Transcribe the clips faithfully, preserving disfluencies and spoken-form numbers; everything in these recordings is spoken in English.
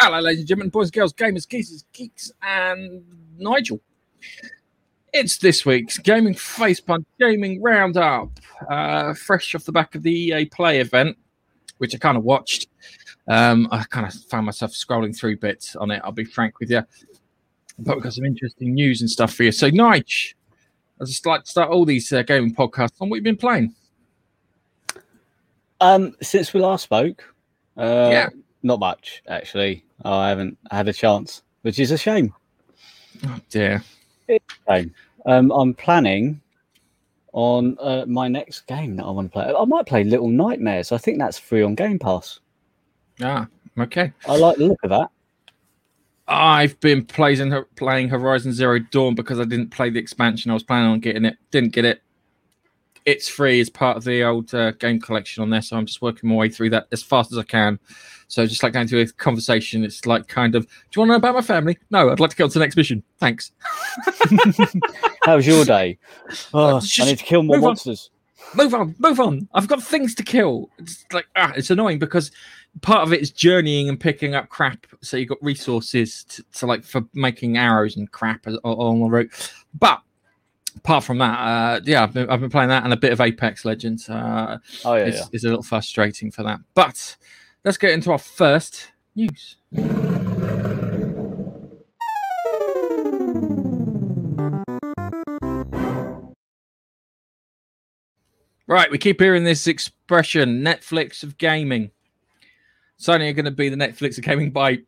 Hello, ladies and gentlemen, boys and girls, gamers, geezers, geeks, and Nigel. It's this week's Gaming Face Punch Gaming Roundup, uh, fresh off the back of the E A Play event, which I kind of watched. Um, I kind of found myself scrolling through bits on it, I'll be frank with you. But we've got some interesting news and stuff for you. So, Nige, I just like to start all these uh, gaming podcasts on what you've been playing. Um, since we last spoke, uh, yeah. Not much, actually. Oh, I haven't had a chance, which is a shame. Oh, dear. It's a shame. Um, I'm planning on uh, my next game that I want to play. I might play Little Nightmares. I think that's free on Game Pass. Ah, okay. I like the look of that. I've been playing, playing Horizon Zero Dawn because I didn't play the expansion. I was planning on getting it. Didn't get it. It's free as part of the old uh, game collection on there, so I'm just working my way through that as fast as I can. So just like going through a conversation, it's like kind of, do you want to know about my family? No, I'd like to go on to the next mission. Thanks. How was your day? Oh, I need to kill more move monsters. On. Move on, move on. I've got things to kill. It's like, ah, it's annoying because part of it is journeying and picking up crap. So you've got resources to, to like for making arrows and crap along the route. But apart from that, uh, yeah, I've been, I've been playing that and a bit of Apex Legends. Uh, oh, yeah, it's, yeah. It's a little frustrating for that. But let's get into our first news. Right, we keep hearing this expression, Netflix of gaming. Sony are going to be the Netflix of gaming by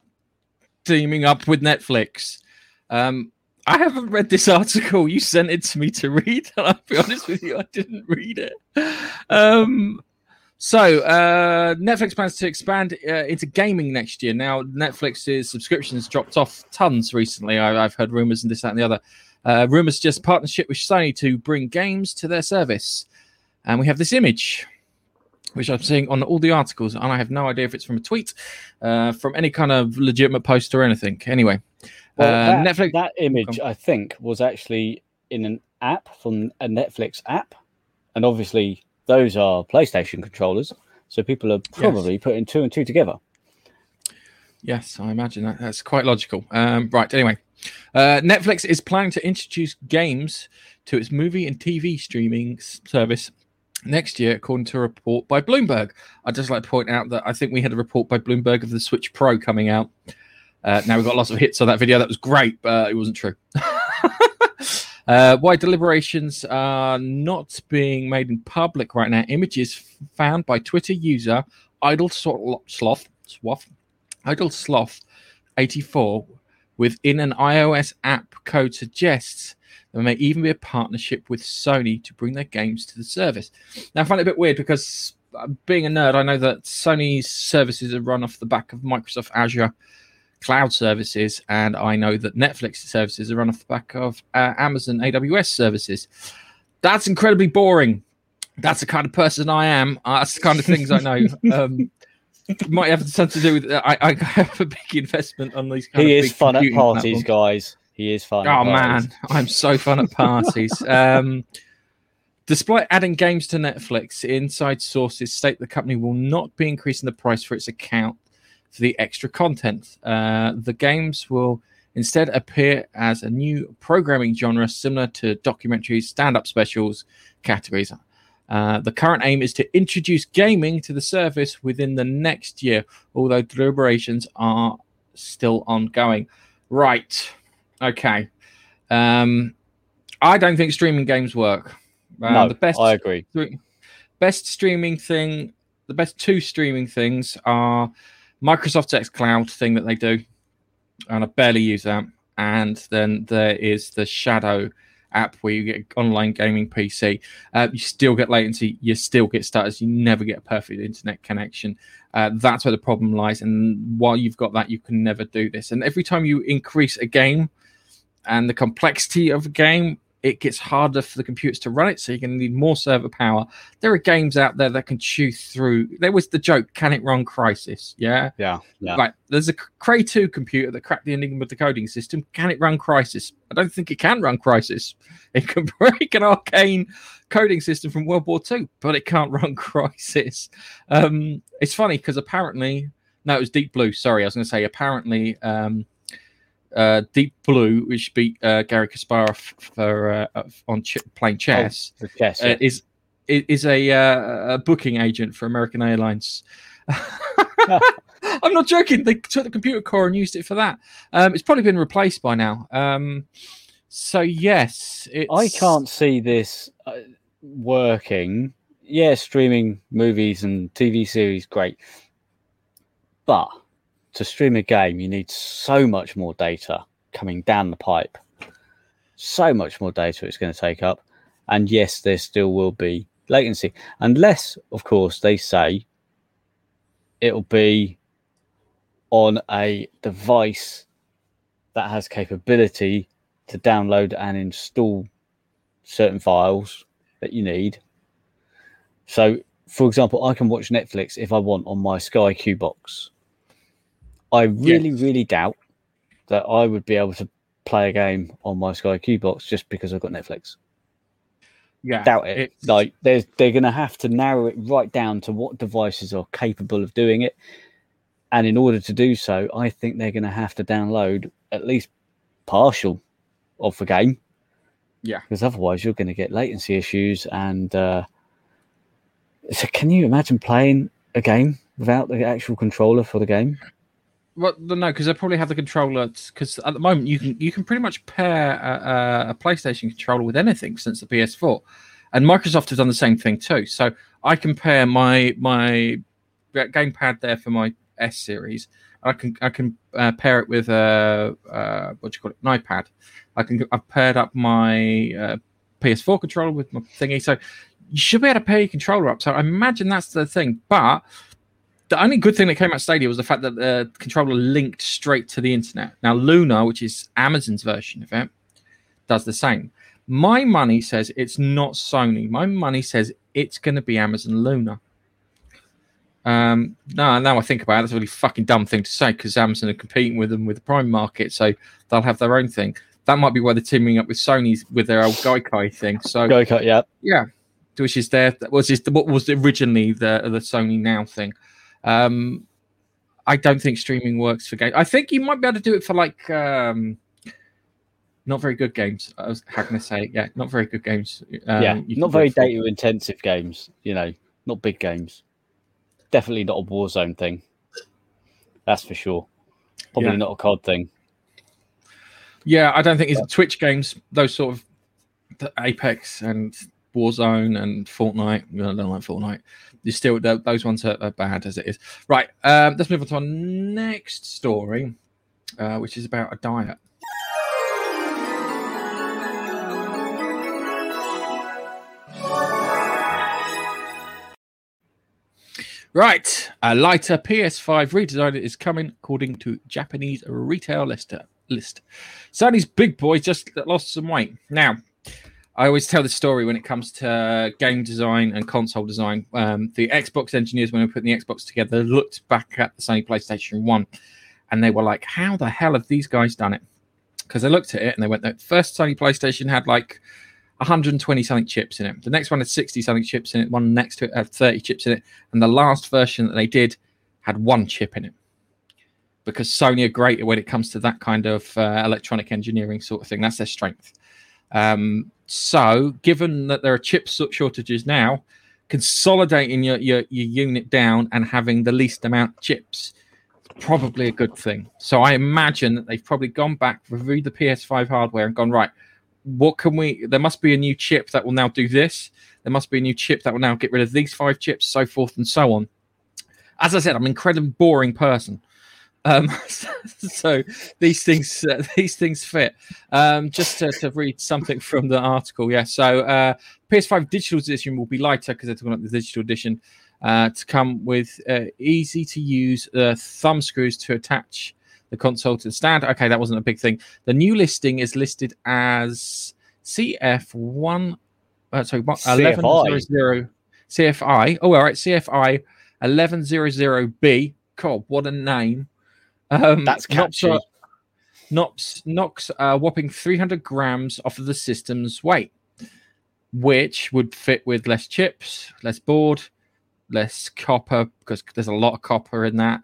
teaming up with Netflix. Um I haven't read this article. You sent it to me to read. And I'll be honest with you, I didn't read it. Um, so, uh, Netflix plans to expand uh, into gaming next year. Now, Netflix's subscriptions dropped off tons recently. I, I've heard rumours and this, that and the other. Uh, rumours suggest partnership with Sony to bring games to their service. And we have this image, which I'm seeing on all the articles. And I have no idea if it's from a tweet, uh, from any kind of legitimate post or anything. Anyway. Well, that, uh, Netflix. That image, I think, was actually in an app from a Netflix app. And obviously, those are PlayStation controllers. So people are probably yes. putting two and two together. Yes, I imagine that. That's quite logical. Um, right. Anyway, uh, Netflix is planning to introduce games to its movie and T V streaming service next year, according to a report by Bloomberg. I'd just like to point out that I think we had a report by Bloomberg of the Switch Pro coming out. Uh, now, we got lots of hits on that video. That was great, but it wasn't true. uh, why deliberations are not being made in public right now. Images found by Twitter user Idle Sloth, Sloth, Idle Sloth eighty-four within an iOS app code suggests there may even be a partnership with Sony to bring their games to the service. Now, I find it a bit weird because being a nerd, I know that Sony's services are run off the back of Microsoft Azure Cloud services, and I know that Netflix services are run off the back of uh, Amazon A W S services. That's incredibly boring. That's the kind of person I am. Uh, that's the kind of things I know. Um, might have something to do with. Uh, I, I have a big investment on these. Kind he of is big fun at parties, platforms. Guys. He is fun. Oh at man, I'm so fun at parties. um, Despite adding games to Netflix, inside sources state the company will not be increasing the price for its account. For the extra content, uh, the games will instead appear as a new programming genre similar to documentaries, stand-up specials categories. Uh, the current aim is to introduce gaming to the service within the next year, although deliberations are still ongoing. Right. Okay. Um, I don't think streaming games work. Uh, no, the best I agree. Th- best streaming thing, the best two streaming things are Microsoft's X Cloud thing that they do, and I barely use that. And then there is the Shadow app where you get an online gaming P C. Uh, you still get latency, you still get stutters, you never get a perfect internet connection. Uh, that's where the problem lies. And while you've got that, you can never do this. And every time you increase a game and the complexity of a game, it gets harder for the computers to run it, so you're going to need more server power. There are games out there that can chew through. There was the joke, can it run Crysis? Yeah? Yeah. yeah. Right. There's a Cray two computer that cracked the enigma of the coding system. Can it run Crysis? I don't think it can run Crysis. It can break an arcane coding system from World War Two, but it can't run Crysis. Um, it's funny because apparently No, it was Deep Blue. Sorry, I was going to say apparently um, uh, Deep Blue, which beat uh, Garry Kasparov for uh, on ch- playing chess, oh, for chess yeah. uh, is is a, uh, a booking agent for American Airlines. I'm not joking. They took the computer core and used it for that. Um, it's probably been replaced by now. Um, so yes, it's... I can't see this uh, working. Yeah, streaming movies and T V series, great. But to stream a game, you need so much more data coming down the pipe. So much more data it's going to take up. And yes, there still will be latency. Unless, of course, they say it'll be on a device that has capability to download and install certain files that you need. So, for example, I can watch Netflix if I want on my Sky Q box. I really, yes. really doubt that I would be able to play a game on my Sky Q box just because I've got Netflix. Yeah, doubt it. It's... Like, there's, they're going to have to narrow it right down to what devices are capable of doing it. And in order to do so, I think they're going to have to download at least partial of the game. Yeah. Because otherwise you're going to get latency issues. And uh, so can you imagine playing a game without the actual controller for the game? Well, no, because they probably have the controller. Because at the moment, you can you can pretty much pair a, a PlayStation controller with anything since the P S four, and Microsoft have done the same thing too. So I can pair my my gamepad there for my S series. I can I can uh, pair it with a uh, what do you call it? An iPad. I can I've paired up my uh, P S four controller with my thingy. So you should be able to pair your controller up. So I imagine that's the thing, but. The only good thing that came out of Stadia was the fact that the controller linked straight to the internet. Now, Luna, which is Amazon's version of it, does the same. My money says it's not Sony. My money says it's going to be Amazon Luna. Um, no, now I think about it, that's a really fucking dumb thing to say because Amazon are competing with them with the Prime market, so they'll have their own thing. That might be why they're teaming up with Sony's with their old Gaikai thing. So Gaikai, yeah, yeah, which is their which is the, what was originally the the Sony Now thing. Um, I don't think streaming works for games. I think you might be able to do it for like um, not very good games. I was, how can I say it? Yeah, not very good games. Um, yeah, not very data intensive games. You know, not big games. Definitely not a Warzone thing. That's for sure. Probably yeah. not a C O D thing. Yeah, I don't think it's yeah. Twitch games. Those sort of the Apex and Warzone and Fortnite. I don't like Fortnite. You still those ones are, are bad as it is. Right, um, let's move on to our next story, uh, which is about a diet. Right, a lighter P S five redesign is coming, according to Japanese retail lister list. Sony's big boy just lost some weight now. I always tell this story when it comes to game design and console design. Um, the Xbox engineers, when they were putting the Xbox together, looked back at the Sony PlayStation one and they were like, how the hell have these guys done it? Because they looked at it and they went, the first Sony PlayStation had like one hundred twenty something chips in it. The next one had sixty something chips in it. One next to it had thirty chips in it. And the last version that they did had one chip in it. Because Sony are great when it comes to that kind of uh, electronic engineering sort of thing. That's their strength. Um, so given that there are chip shortages now, consolidating your, your, your unit down and having the least amount of chips is probably a good thing. So I imagine that they've probably gone back, reviewed the P S five hardware and gone, right, what can we, there must be a new chip that will now do this. There must be a new chip that will now get rid of these five chips, so forth and so on. As I said, I'm an incredibly boring person. Um, so these things, uh, these things fit. Um, just to, to read something from the article, yeah. So uh, P S five digital edition will be lighter because they're talking about the digital edition uh, to come with uh, easy to use uh, thumb screws to attach the console to the stand. Okay, that wasn't a big thing. The new listing is listed as C F one. Uh, sorry, eleven hundred C F I. Oh, all right, C F I eleven hundred B. Cob, what a name. Um, That's catchy. Knocks, knocks, knocks a whopping three hundred grams off of the system's weight, which would fit with less chips, less board, less copper, because there's a lot of copper in that.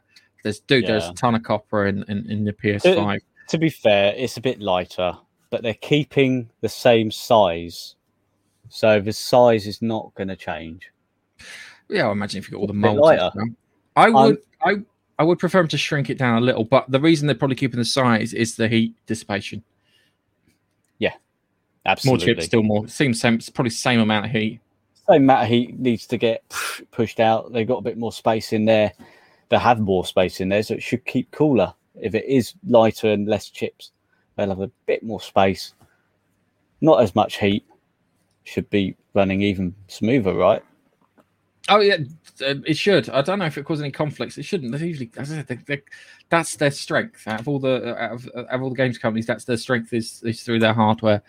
There's dude, yeah. there's a ton of copper in, in, in the P S five. To, to be fair, it's a bit lighter, but they're keeping the same size, so the size is not going to change. Yeah, I imagine if you got all the molds. I would, um, I, I would prefer them to shrink it down a little, but the reason they're probably keeping the size is the heat dissipation. Yeah, absolutely. More chips, still more. Seems same. It's probably same amount of heat. Same amount of heat needs to get pushed out. They've got a bit more space in there. They have more space in there, so it should keep cooler. If it is lighter and less chips, they'll have a bit more space. Not as much heat. Should be running even smoother, right? Oh yeah, it should. I don't know if it causes any conflicts. It shouldn't. They usually, as I said, they, they, that's their strength. Out of all the out of, out of all the games companies, that's their strength is, is through their hardware.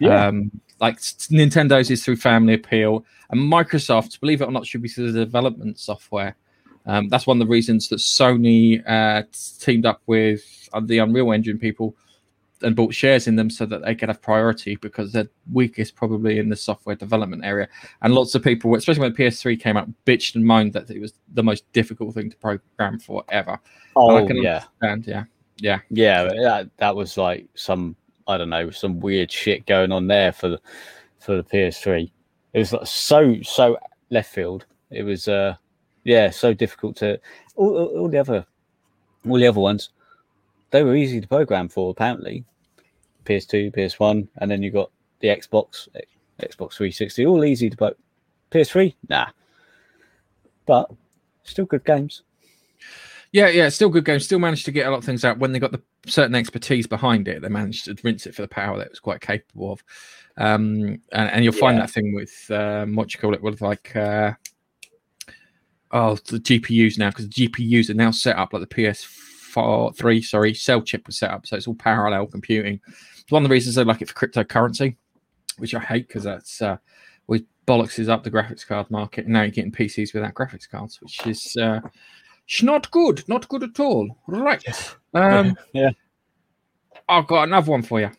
Yeah. Um, like Nintendo's is through family appeal, and Microsoft, believe it or not, should be through the development software. Um, that's one of the reasons that Sony uh, teamed up with the Unreal Engine people and bought shares in them so that they could have priority, because they're weakest probably in the software development area. And lots of people, especially when the P S three came out, bitched and moaned that it was the most difficult thing to program for ever. Oh, and I can yeah. understand. Yeah. Yeah. Yeah. That, that was like some, I don't know, some weird shit going on there for the, for the P S three. It was like so, so left field. It was, uh, yeah, so difficult to all, all the other, all the other ones. They were easy to program for, apparently. P S two, P S one, and then you got the Xbox, Xbox three sixty, all easy to program. P S three, nah, but still good games. Yeah, yeah, still good games. Still managed to get a lot of things out when they got the certain expertise behind it. They managed to rinse it for the power that it was quite capable of. Um, and, and you'll find yeah. that thing with um, what you call it, with like. Uh, Oh, the G P Us now, because the G P Us are now set up like the P S four, three, sorry, cell chip was set up, so it's all parallel computing. It's one of the reasons they like it for cryptocurrency, which I hate, because that's uh, we bollocks is up the graphics card market, and now you're getting P Cs without graphics cards, which is uh, not good, not good at all. Right, um, yeah, I've got another one for you.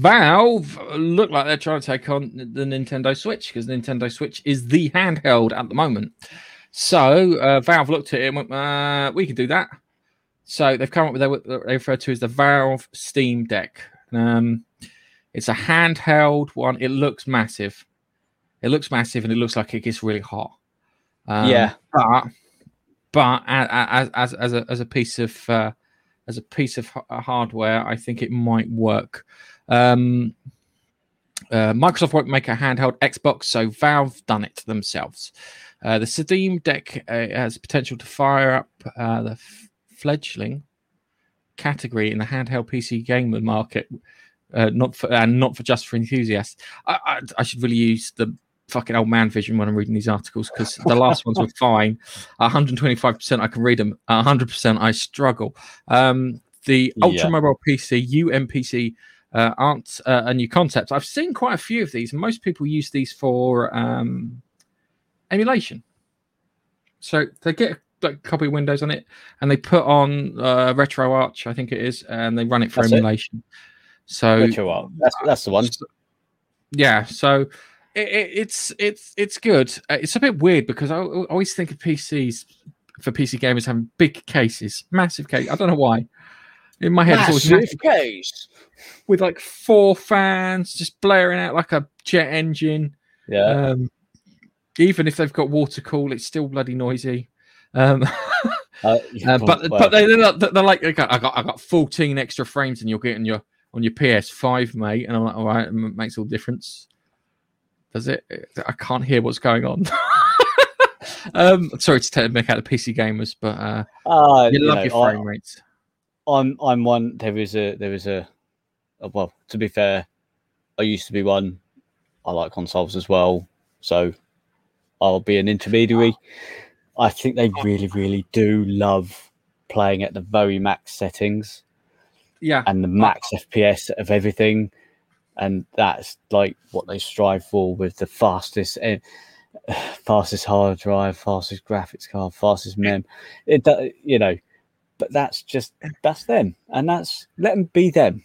Valve look like they're trying to take on the Nintendo Switch, because Nintendo Switch is the handheld at the moment. So uh, Valve looked at it and went, uh, we can do that. So they've come up with what they refer to as the Valve Steam Deck. Um, it's a handheld one. It looks massive. It looks massive, and it looks like it gets really hot. Um, yeah. But but as as as a, as a piece of uh, as a piece of hardware, I think it might work. Um, uh, Microsoft won't make a handheld Xbox, so Valve done it themselves. Uh, the Steam Deck uh, has potential to fire up uh, the f- fledgling category in the handheld P C gamer market, uh, not for, uh, not for just for enthusiasts. I, I, I should really use the fucking old man vision when I'm reading these articles, because the last ones were fine. one hundred twenty-five percent I can read them. one hundred percent I struggle. Um, the yeah. Ultra Mobile P C, U M P C. Uh, aren't uh, a new concept. I've seen quite a few of these. Most people use these for um, emulation. So they get a copy of Windows on it, and they put on uh, RetroArch, I think it is, and they run it for that's emulation. It. So RetroArch, that's, that's the one. Yeah. So it, it, it's it's it's good. It's a bit weird, because I always think of P Cs for P C gamers having big cases, massive cases. I don't know why. In my head, it's always case with like four fans just blaring out like a jet engine. Yeah. Um, even if they've got water cool, it's still bloody noisy. Um, uh, uh, but but they, they're, not, they're like, okay, I got I got fourteen extra frames than you'll get on your on your P S five, mate. And I'm like, all right, it makes all the difference. Does it? I can't hear what's going on. um, sorry to take the mick out of P C gamers, but uh, uh, you, you love know, your frame I, rates. I'm I'm one. There is a there is a, a well. To be fair, I used to be one. I like consoles as well, so I'll be an intermediary. I think they really, really do love playing at the very max settings, yeah, and the max F P S of everything, and that's like what they strive for with the fastest, uh, fastest hard drive, fastest graphics card, fastest mem. It you know. But that's just that's them, and that's let them be them.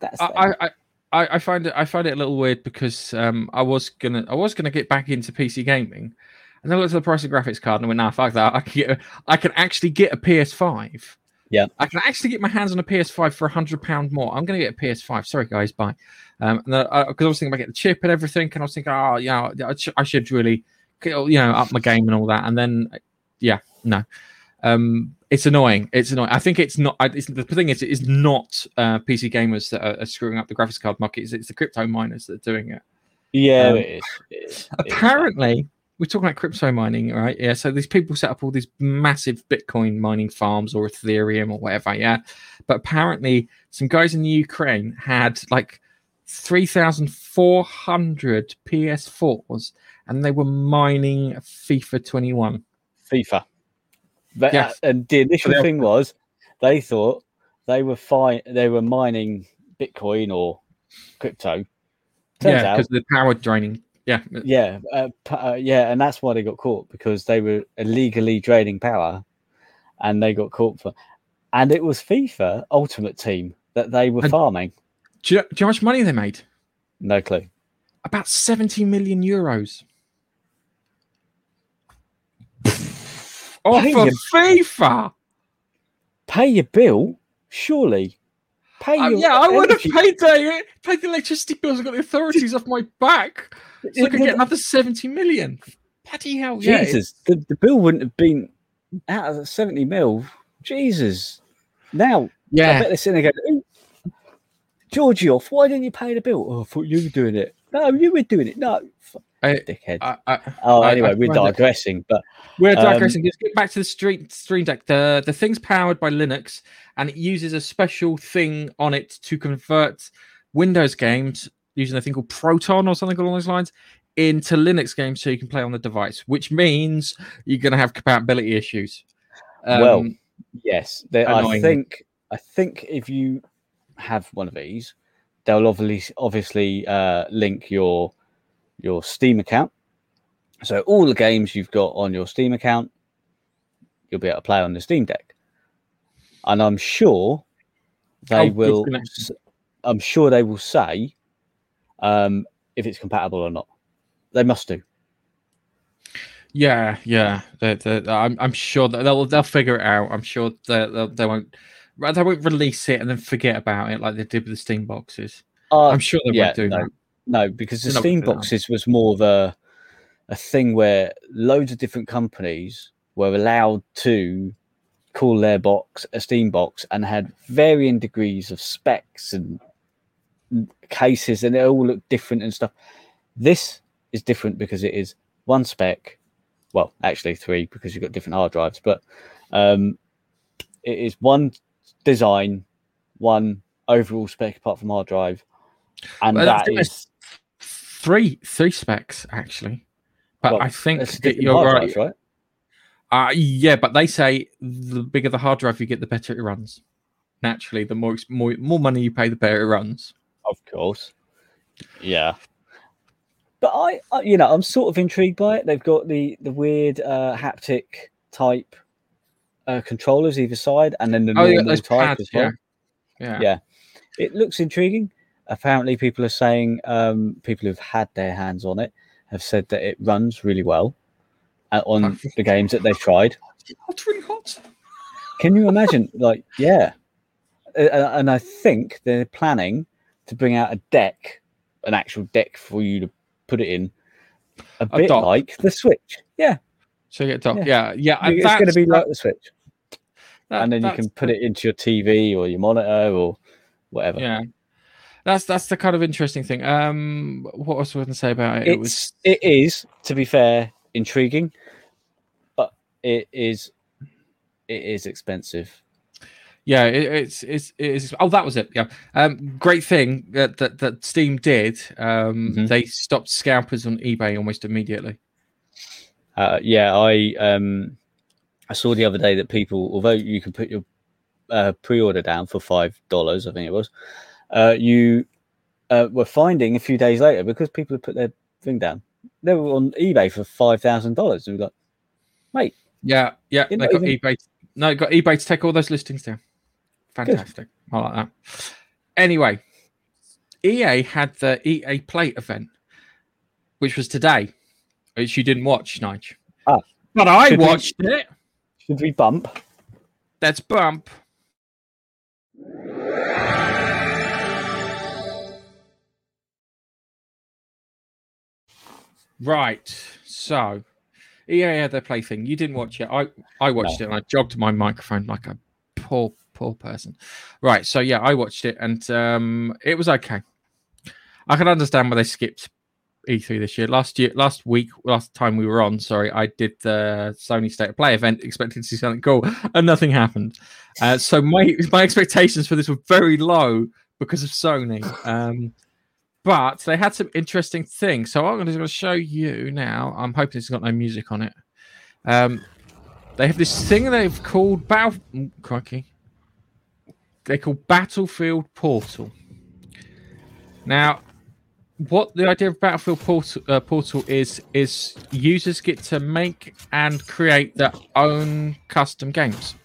That's them. I, I I, I find it I find it a little weird because um, I was gonna I was gonna get back into P C gaming, and then I looked at the price of the graphics card and I went, nah, fuck that. I can get a, I can actually get a P S five. Yeah, I can actually get my hands on a P S five for a hundred pound more. I'm gonna get a P S five. Sorry guys, bye. Um, because I, I was thinking about getting the chip and everything, and I was thinking, oh yeah, I, sh- I should really, you know, up my game and all that. And then, yeah, no, um, it's annoying. It's annoying. I think it's not. I, it's, the thing is, it is not uh, P C gamers that are, are screwing up the graphics card market. It's, it's the crypto miners that are doing it. Yeah, um, it is. It is. Apparently. It is. We're talking about crypto mining, right? Yeah. So these people set up all these massive Bitcoin mining farms or Ethereum or whatever. Yeah. But apparently some guys in the Ukraine had like three thousand four hundred P S fours and they were mining FIFA twenty-one. FIFA. They, yes. uh, and the initial so thing was they thought they were fi- they were mining Bitcoin or crypto. Turns yeah, because of the power draining. Yeah, yeah, uh, uh, yeah, and that's why they got caught, because they were illegally draining power, and they got caught for. And it was FIFA Ultimate Team that they were and farming. Do you, do you know how much money they made? No clue. About seventy million euros. Oh, pay for your, FIFA! Pay your bill, surely. Pay uh, your yeah, energy. I would have paid the paid the electricity bills. I got the authorities off my back. So I could get another seventy million. Bloody hell, yeah. Jesus, the, the bill wouldn't have been out of the seventy mil. Jesus. Now, yeah. I bet they're sitting there going, Georgioff, why didn't you pay the bill? Oh, I thought you were doing it. No, you were doing it. No. I, dickhead. I, I, oh, I, anyway, I, I, we're digressing. It. But We're um, digressing. Let's get back to the street, Stream Deck. The, the thing's powered by Linux, and it uses a special thing on it to convert Windows games using a thing called Proton or something along those lines into Linux games so you can play on the device, which means you're going to have compatibility issues. Um, well, yes. There, I think I think if you have one of these, they'll obviously, obviously uh, link your your Steam account. So all the games you've got on your Steam account, you'll be able to play on the Steam Deck. And I'm sure they oh, will... I'm sure they will say... Um, if it's compatible or not, they must do. Yeah, yeah. They're, they're, I'm, I'm sure that they'll they'll figure it out. I'm sure that they, they won't they won't release it and then forget about it like they did with the Steam boxes. Uh, I'm sure they yeah, won't do no, that. No, because the They're Steam boxes was more of a a thing where loads of different companies were allowed to call their box a Steam box and had varying degrees of specs and cases, and they all look different and stuff. This is different because it is one spec, well, actually three because you've got different hard drives, but um, it is one design, one overall spec apart from hard drive, and well, that is three three specs actually. But well, I think that you're right. Drives, right? Uh, yeah, but they say the bigger the hard drive you get, the better it runs. Naturally, the more more more money you pay, the better it runs. Of course, yeah. But I, I, you know, I'm sort of intrigued by it. They've got the the weird uh, haptic type uh, controllers either side, and then the oh, normal yeah, type pads, as well. Yeah. yeah, yeah. It looks intriguing. Apparently, people are saying um, people who've had their hands on it have said that it runs really well uh, on the games that they've tried. It's really hot. Can you imagine? Like, yeah. Uh, and I think they're planning to bring out a deck, an actual deck for you to put it in, a, a bit dock. Like the Switch. Yeah. So you get a dock. Yeah. Yeah. yeah. It's going to be like the Switch. That, and then you can put it into your T V or your monitor or whatever. Yeah. That's that's the kind of interesting thing. Um, what else was I going to say about it? It's, it, was... it is, to be fair, intriguing, but it is it is expensive. Yeah, it, it's it's it's oh that was it. Yeah, um, great thing that, that that Steam did. Um, mm-hmm. They stopped scalpers on eBay almost immediately. Uh, yeah, I um, I saw the other day that people, although you can put your uh, pre-order down for five dollars, I think it was, uh, you uh, were finding a few days later because people had put their thing down, they were on eBay for five thousand dollars. And we got, mate. Yeah, yeah, they got even... eBay. No, got eBay to take all those listings down. Fantastic. Good. I like that. Anyway, E A had the E A Play event, which was today, which you didn't watch, Nigel. Ah, but I watched we, it. Should we bump? Let's bump. Right, so E A had their Play thing. You didn't watch it. I, I watched no. it, and I jogged my microphone like a poor, poor person. Right, so yeah, I watched it, and um, it was okay. I can understand why they skipped E three this year. Last year, last week, last time we were on, sorry, I did the Sony State of Play event, expecting to see something cool, and nothing happened. Uh, so my my expectations for this were very low because of Sony. Um, but they had some interesting things. So I'm going to show you now. I'm hoping it's got no music on it. Um, they have this thing they've called Battle. Oh, crikey. They call Battlefield Portal. Now, what the idea of Battlefield Portal, uh, Portal is, is users get to make and create their own custom games.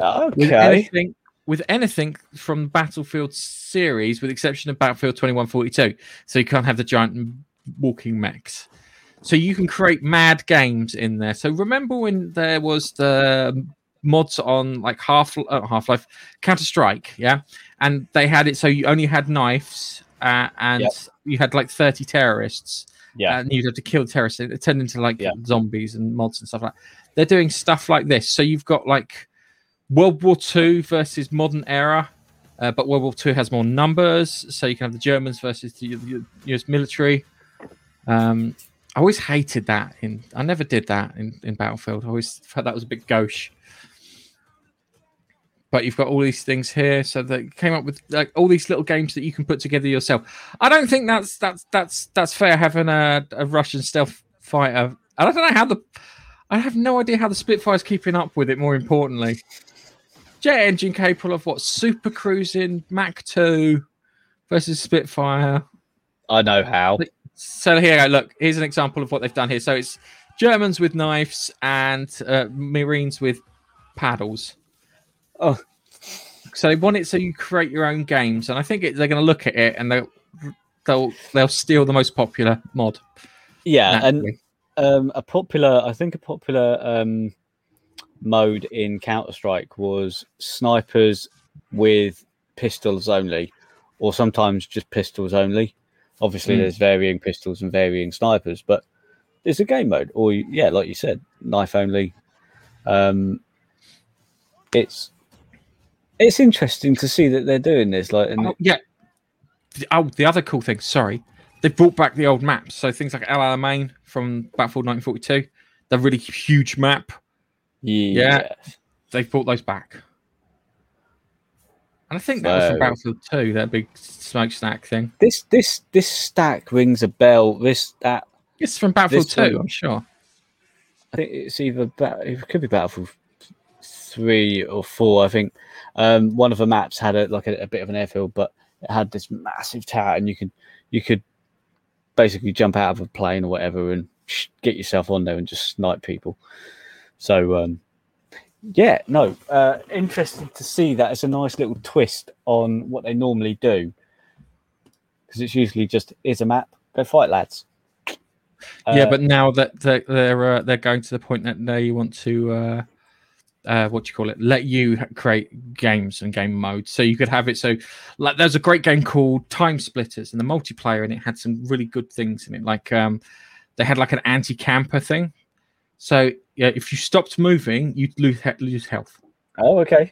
Okay. With anything, with anything from the Battlefield series, with the exception of Battlefield twenty-one forty-two. So you can't have the giant walking mechs. So you can create mad games in there. So remember when there was the mods on like half uh, Half-Life, Counter-Strike, yeah? And they had it so you only had knives... Uh, and yep. you had like thirty terrorists, yeah. and you'd have to kill terrorists. It turned into like yeah. zombies and mods and stuff like that. They're doing stuff like this. So you've got like World War Two versus modern era, uh, but World War Two has more numbers. So you can have the Germans versus the U S military. Um, I always hated that. In I never did that in, in Battlefield. I always felt that was a bit gauche. But you've got all these things here, so they came up with like all these little games that you can put together yourself. I don't think that's that's that's that's fair having a, a Russian stealth fighter. I don't know how the I have no idea how the Spitfire's keeping up with it. More importantly, jet engine capable of what super cruising Mach two versus Spitfire. I know how. So here you go. Look, here's an example of what they've done here. So it's Germans with knives and uh, Marines with paddles. Oh, so they want it so you create your own games, and I think it, they're going to look at it and they'll they'll they'll steal the most popular mod. Yeah, naturally. and um, a popular, I think a popular um, mode in Counter-Strike was snipers with pistols only, or sometimes just pistols only. Obviously, mm. there's varying pistols and varying snipers, but it's a game mode. Or yeah, like you said, knife only. Um, it's It's interesting to see that they're doing this. Like, and oh, yeah. Oh, the other cool thing. Sorry, they brought back the old maps. So things like El Alamein from Battlefield nineteen forty-two, the really huge map. Yeah, yeah. They've brought those back. And I think that so, was from Battlefield two, that big smokestack thing. This this this stack rings a bell. This that it's from Battlefield two. Thing, I'm sure. I think it's either it could be Battlefield three or four. I think. Um, one of the maps had a, like a, a bit of an airfield, but it had this massive tower, and you could you could basically jump out of a plane or whatever and sh- get yourself on there and just snipe people. So um, yeah, no, uh, interested to see that. It's a nice little twist on what they normally do, because it's usually just here's a map, go fight lads. Uh, yeah, but now that they're they're, uh, they're going to the point that they want to. Uh... Uh, what do you call it? Let you create games and game modes. So you could have it. So like, there's a great game called Time Splitters, and the multiplayer in it had some really good things in it. Like um, they had like an anti-camper thing. So yeah, if you stopped moving, you'd lose lose health. Oh, okay.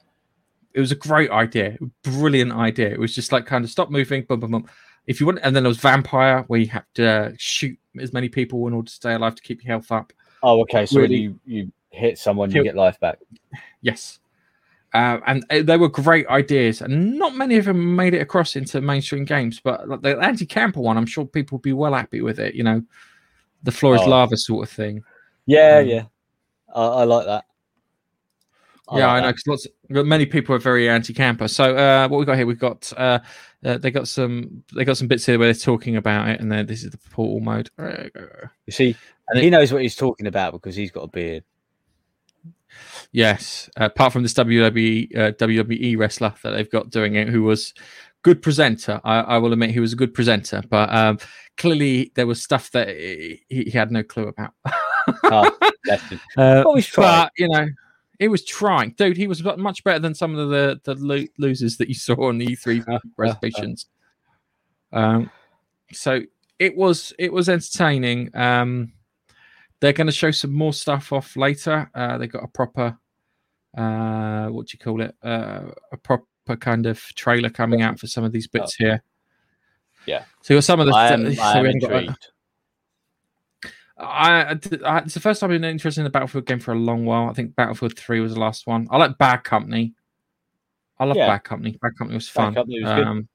It was a great idea, brilliant idea. It was just like kind of stop moving, boom, boom, boom. If you want, and then there was Vampire, where you had to uh, shoot as many people in order to stay alive to keep your health up. Oh, okay. So really, you you. hit someone, you get life back. Yes. Uh, and uh, they were great ideas, and not many of them made it across into mainstream games, but like, the anti-camper one, I'm sure people would be well happy with it, you know, the floor is oh. lava sort of thing. Yeah, um, yeah. I, I like that. I yeah, like I know, because lots of, many people are very anti-camper. So uh, what we got here, we've got, uh, uh, they got some they got some bits here where they're talking about it, and then this is the portal mode. You see, and he it, knows what he's talking about because he's got a beard. Yes, uh, apart from this W W E uh, W W E wrestler that they've got doing it, who was good presenter. I, I will admit he was a good presenter, but um, clearly there was stuff that he, he had no clue about. Oh, uh, always try. But, you know, he was trying. Dude, he was much better than some of the, the lo- losers that you saw on the E three presentations. Um, so it was it was entertaining. Um, they're going to show some more stuff off later. Uh, they got a proper, uh, what do you call it? Uh, a proper kind of trailer coming out for some of these bits oh. here. Yeah. So you're some of the. I am, th- I am intrigued. I, I, it's the first time I've been interested in a Battlefield game for a long while. I think Battlefield three was the last one. I like Bad Company. I love yeah. Bad Company. Bad Company was fun. Company was um,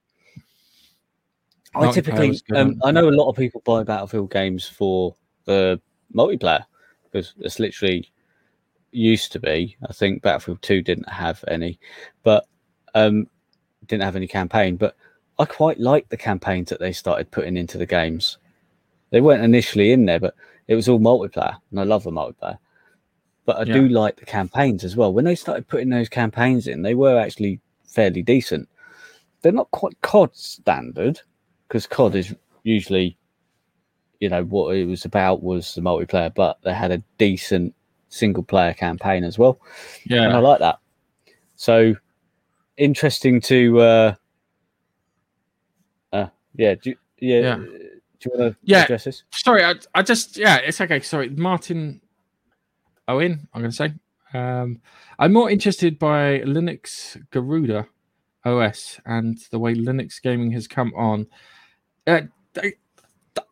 I typically, was um, I know a lot of people buy Battlefield games for the uh, multiplayer because it's literally used to be. I think Battlefield two didn't have any, but um, didn't have any campaign. But I quite like the campaigns that they started putting into the games. They weren't initially in there, but it was all multiplayer, and I love the multiplayer. But I yeah. do like the campaigns as well. When they started putting those campaigns in, they were actually fairly decent. They're not quite C O D standard, because C O D is usually, you know, what it was about was the multiplayer, but they had a decent single-player campaign as well. Yeah, and I like that. So, interesting to... Uh, uh, yeah, do, yeah... yeah. Do you want to yeah. address this? Sorry, I, I just, yeah, it's okay. Sorry, Martin Owen, I'm going to say. Um, I'm more interested by Linux Garuda O S and the way Linux gaming has come on. Uh, they,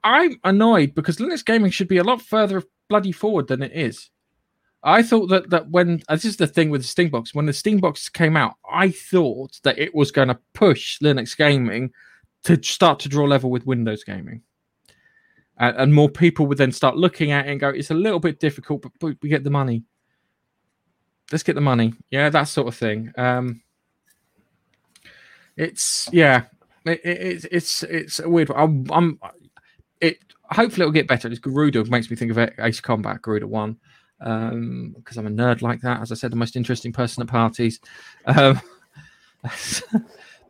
I'm annoyed because Linux gaming should be a lot further bloody forward than it is. I thought that, that when, uh, this is the thing with the Steambox, when the Steambox came out, I thought that it was going to push Linux gaming to start to draw level with Windows gaming. And, and more people would then start looking at it and go, it's a little bit difficult, but, but we get the money. Let's get the money. Yeah, that sort of thing. Um, it's, yeah, it, it, it's it's a weird one. I'm, I'm, it, hopefully it'll get better. It's Garuda makes me think of Ace Combat, Garuda one, because um, I'm a nerd like that. As I said, the most interesting person at parties. Um,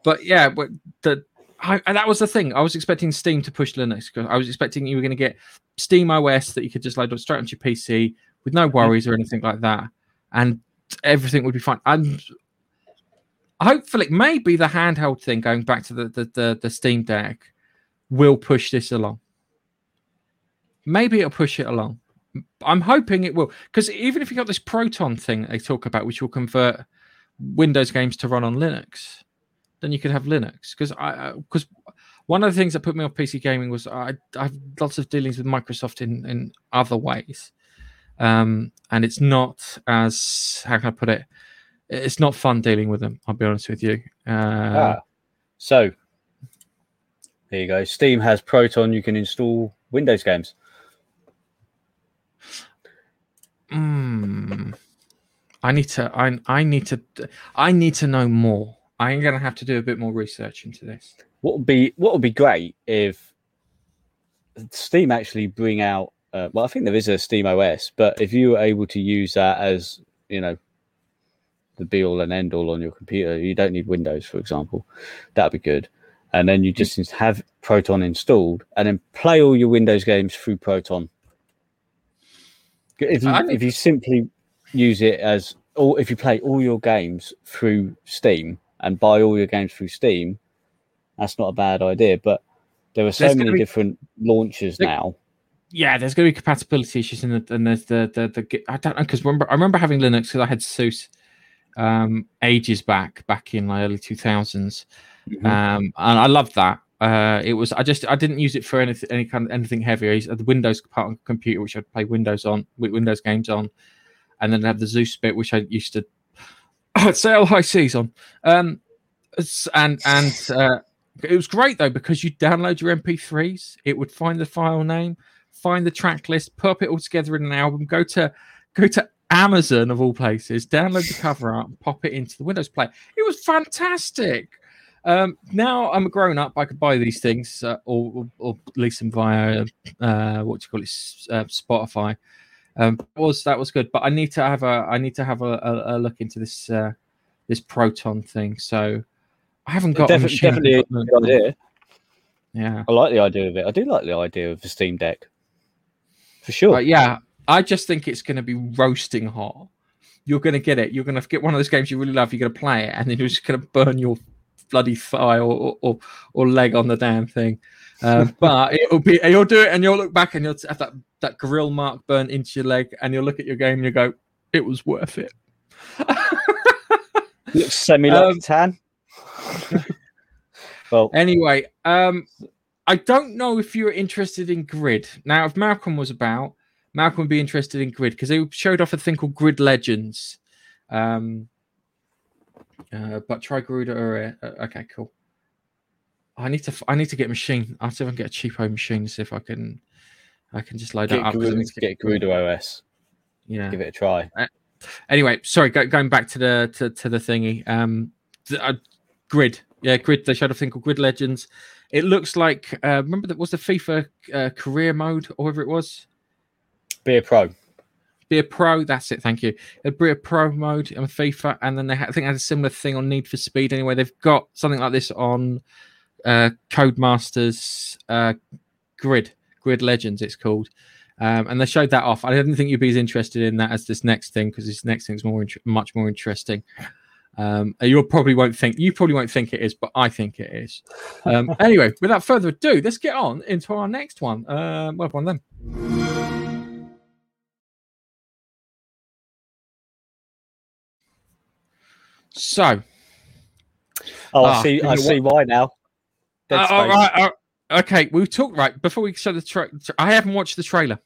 but yeah, but the... I, and that was the thing. I was expecting Steam to push Linux. I was expecting you were going to get Steam O S that you could just load up straight onto your P C with no worries or anything like that, and everything would be fine. And hopefully, maybe the handheld thing, going back to the the, the, the Steam Deck, will push this along. Maybe it'll push it along. I'm hoping it will, because even if you got this Proton thing they talk about, which will convert Windows games to run on Linux, then you could have Linux, because I because one of the things that put me off P C gaming was I, I have lots of dealings with Microsoft in, in other ways, um, and it's not as how can I put it? It's not fun dealing with them. I'll be honest with you. Uh, ah, so there you go. Steam has Proton. You can install Windows games. Mm, I need to. I I need to. I need to know more. I'm going to have to do a bit more research into this. What would be what would be great if Steam actually bring out? Uh, well, I think there is a Steam O S, but if you were able to use that as, you know, the be all and end all on your computer, you don't need Windows, for example. That'd be good. And then you just mm-hmm. have Proton installed, and then play all your Windows games through Proton. If you, I... if you simply use it as, or if you play all your games through Steam. And buy all your games through Steam, that's not a bad idea. But there are so there's many be, different launches there, now. Yeah, there's going to be compatibility issues, and the, and there's the the, the I don't know because remember I remember having Linux because I had SUSE um, ages back, back in my early two thousands, mm-hmm. um, and I loved that. Uh, it was I just I didn't use it for any any kind of anything heavier. The Windows part on the computer, which I'd play Windows on, Windows games on, and then I had the SUSE bit, which I used to. I'd say all high seas on. Um, and and uh, it was great, though, because you download your M P threes. It would find the file name, find the track list, put it all together in an album, go to go to Amazon, of all places, download the cover art, and pop it into the Windows player. It was fantastic. Um, now I'm a grown-up. I could buy these things uh, or, or, or lease them via, uh, what do you call it, uh, Spotify. Um, was that was good, but I need to have a I need to have a, a, a look into this uh, this Proton thing. So I haven't got. Definitely, definitely a good idea. Yeah, I like the idea of it. I do like the idea of the Steam Deck, for sure. But yeah, I just think it's going to be roasting hot. You're going to get it. You're going to get one of those games you really love. You're going to play it, and then you're just going to burn your bloody thigh or or, or leg on the damn thing. Uh, but it'll be. You'll do it, and you'll look back, and you'll have that that grill mark burnt into your leg, and you'll look at your game, and you go, "It was worth it." Looks semi-like um, tan. Well, anyway, um, I don't know if you're interested in Grid. Now, if Malcolm was about, Malcolm would be interested in Grid because they showed off a thing called Grid Legends. Um, uh, but try Grid or uh, okay, cool. I need to. I need to get a machine. I have to get a cheapo machine. See if I can. I can just load get that up. Grid, get get Grid O S. Yeah, give it a try. Uh, anyway, sorry. Go, going back to the to, to the thingy. Um, the, uh, Grid. Yeah, Grid. They showed a thing called Grid Legends. It looks like, uh, remember that was the FIFA uh, career mode or whatever it was? Be a Pro. Be a Pro. That's it. Thank you. They had Be a Pro mode on FIFA. And then they had, I think they had a similar thing on Need for Speed. Anyway, they've got something like this on uh, Codemasters uh, Grid. Grid Legends, it's called. Um, and they showed that off. I didn't think you'd be as interested in that as this next thing because this next thing's more, much more interesting. Um, you probably won't think you probably won't think it is, but I think it is. Um, anyway, without further ado, let's get on into our next one. Um, well, one then. So, oh, I ah, see. I see why now. Dead uh, Space. All right, all right. Okay, we talked right before we show the tra- I haven't watched the trailer.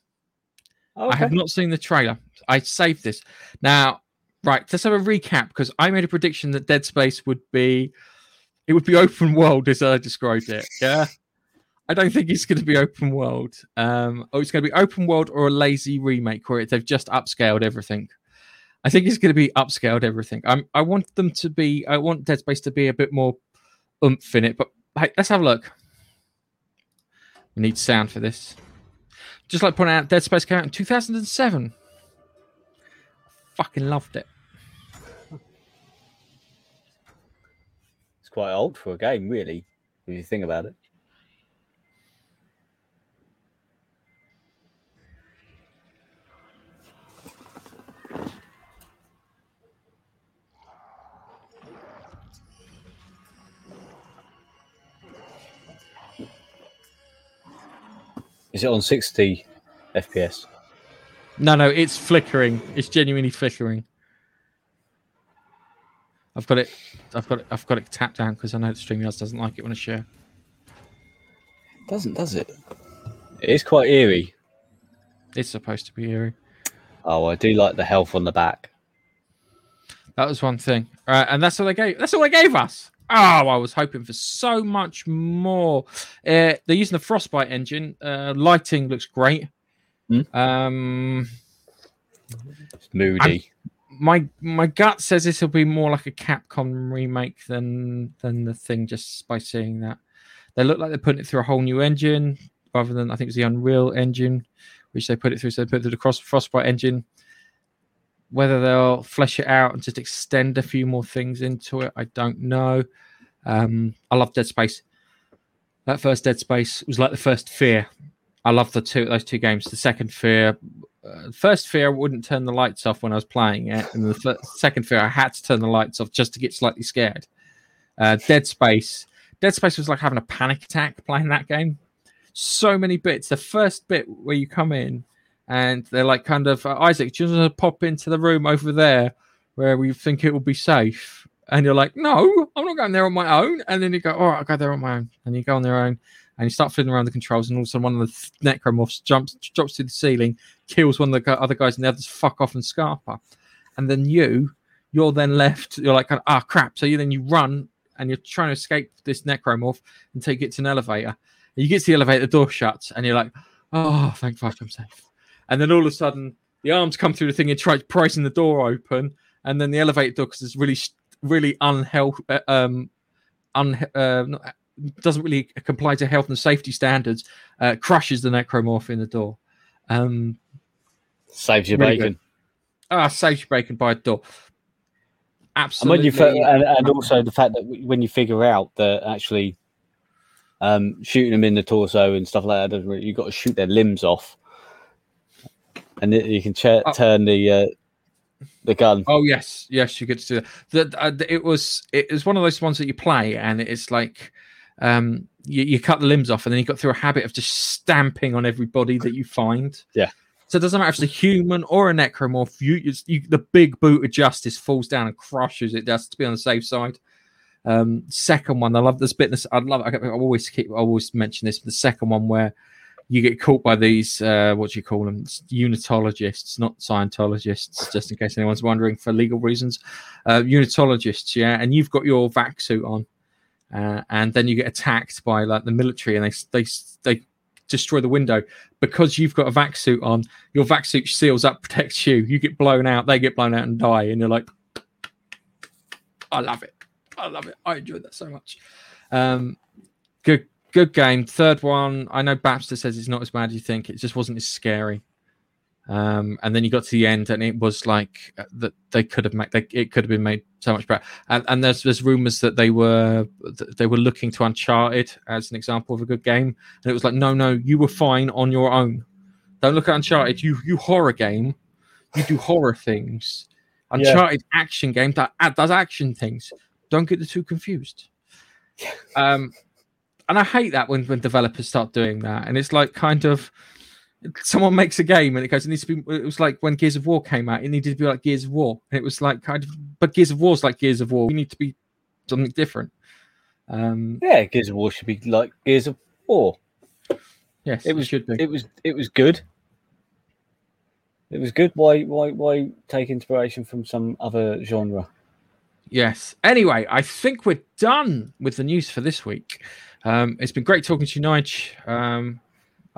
Okay. I have not seen the trailer. I saved this now. Right, let's have a recap because I made a prediction that Dead Space would be, it would be open world as I described it. Yeah, I don't think it's going to be open world. Um, oh, it's going to be open world or a lazy remake where they've just upscaled everything. I think it's going to be upscaled everything. I'm, I want them to be, I want Dead Space to be a bit more oomph in it. But hey, let's have a look. We need sound for this. Just like pointing out, Dead Space came out in two thousand seven. Fucking loved it. It's quite old for a game, really, if you think about it. Is it on sixty F P S? No, no, it's flickering. It's genuinely flickering. I've got it. I've got it. I've got it tapped down because I know that StreamYard doesn't like it when I share. It doesn't, does it? It is quite eerie. It's supposed to be eerie. Oh, I do like the health on the back. That was one thing. All right, and that's all they gave. That's all they gave us. Oh, I was hoping for so much more. Uh, they're using the Frostbite engine. Uh, lighting looks great. Mm. Um, it's moody. I'm, my my gut says this will be more like a Capcom remake than than the thing. Just by seeing that, they look like they're putting it through a whole new engine rather than I think it's the Unreal Engine, which they put it through. So they put it through the cross, Frostbite engine. Whether they'll flesh it out and just extend a few more things into it, I don't know. Um, I love Dead Space. That first Dead Space was like the first Fear. I love the two those two games. The second Fear, uh, first Fear, I wouldn't turn the lights off when I was playing it, and the first, second Fear, I had to turn the lights off just to get slightly scared. Uh, Dead Space, Dead Space was like having a panic attack playing that game. So many bits. The first bit where you come in, and they're like, kind of uh, Isaac, do you want to pop into the room over there where we think it will be safe? And you're like, no, I'm not going there on my own. And then you go, all right, I'll go there on my own, and you go on their own. And you start fiddling around the controls, and all of a sudden, one of the necromorphs jumps, drops through the ceiling, kills one of the other guys, and the others fuck off and scarper. And then you, you're then left. You're like, ah, oh, crap. So you then you run, and you're trying to escape this necromorph until you get to an elevator. And you get to the elevator, the door shuts, and you're like, oh, thank fuck, I'm safe. And then all of a sudden, the arms come through the thing and try pricing the door open, and then the elevator door, because it's really, really unhealthy, um, un, uh, not. doesn't really comply to health and safety standards, uh, crushes the necromorph in the door. Um, saves your really bacon. Ah, oh, saves your bacon by a door. Absolutely. And, you, and, and also the fact that when you figure out that actually um, shooting them in the torso and stuff like that, really, you've got to shoot their limbs off, and it, you can ch- oh. turn the uh, the gun. Oh yes, yes, you get to do that. The, uh, it was it was one of those ones that you play, and it's like um, you, you cut the limbs off, and then you got through a habit of just stamping on everybody that you find. Yeah. So it doesn't matter if it's a human or a necromorph. You, you, the big boot of justice falls down and crushes it. That's to be on the safe side. Um, second one, I love this bit. I love. I always keep. I always mention this. The second one where you get caught by these. Uh, what do you call them? It's unitologists, not Scientologists. Just in case anyone's wondering, for legal reasons, uh, unitologists. Yeah, and you've got your vac suit on, uh, and then you get attacked by like the military, and they they they. destroy the window. Because you've got a vac suit on, your vac suit seals up, protects you. You get blown out, they get blown out and die, and you're like, I love it, I love it, I enjoyed that so much. Um, good, good game. Third one, I know Baxter says it's not as bad as you think, it just wasn't as scary. Um, and then you got to the end, and it was like that they could have made, they, it could have been made so much better. And, and there's there's rumors that they were that they were looking to Uncharted as an example of a good game, and it was like, no, no, you were fine on your own. Don't look at Uncharted. You you horror game, you do horror things. Uncharted yeah. action game that does action things. Don't get the two confused. Um, and I hate that when when developers start doing that, and it's like kind of. Someone makes a game and it goes, it needs to be, it was like when Gears of War came out, it needed to be like Gears of War. And it was like kind of, but Gears of War's like Gears of War. We need to be something different. Um, yeah, Gears of War should be like Gears of War. Yes, it, was, it should be. It was, it was good. It was good. Why, why, why take inspiration from some other genre? Yes. Anyway, I think we're done with the news for this week. Um, it's been great talking to you, Nige. Um,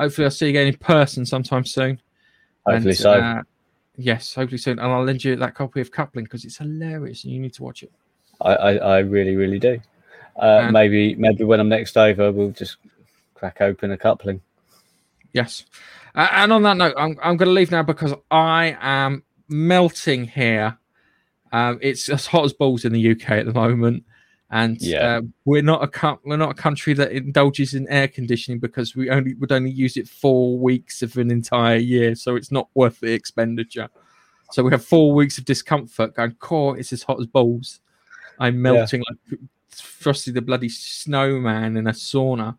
Hopefully, I'll see you again in person sometime soon. Hopefully and, so. Uh, yes, hopefully soon. And I'll lend you that copy of Coupling because it's hilarious and you need to watch it. I, I, I really, really do. Uh, maybe maybe when I'm next over, we'll just crack open a Coupling. Yes. Uh, and on that note, I'm, I'm going to leave now because I am melting here. Um, it's as hot as balls in the U K at the moment. And yeah. uh, we're not a co- we're not a country that indulges in air conditioning because we only would only use it four weeks of an entire year, so it's not worth the expenditure. So we have four weeks of discomfort going, core, it's as hot as balls. I'm melting yeah. like Frosty the bloody snowman in a sauna.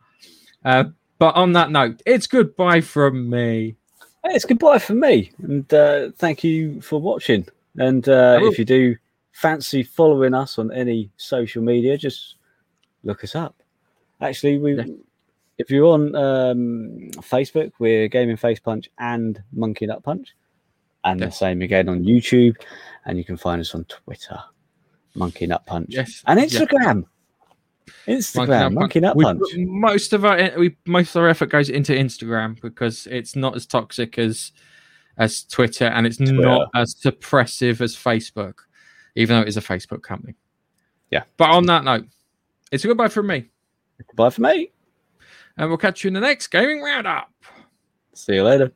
Uh, but on that note, it's goodbye from me. Hey, it's goodbye from me, and uh, thank you for watching. And uh, if you do. Fancy following us on any social media, just look us up. Actually, we yeah. if you're on um, Facebook, we're Gaming Face Punch and Monkey Nut Punch, and yeah. the same again on YouTube, and you can find us on Twitter, Monkey Nut Punch, yes. and Instagram. Yeah. Instagram, Monkey Nut Punch. Monkey Nut Punch. We, most of our we most of our effort goes into Instagram because it's not as toxic as as Twitter, and it's Twitter. not as suppressive as Facebook. Even though it is a Facebook company. Yeah. But on that note, it's a goodbye from me. Goodbye from me. And we'll catch you in the next Gaming Roundup. See you later.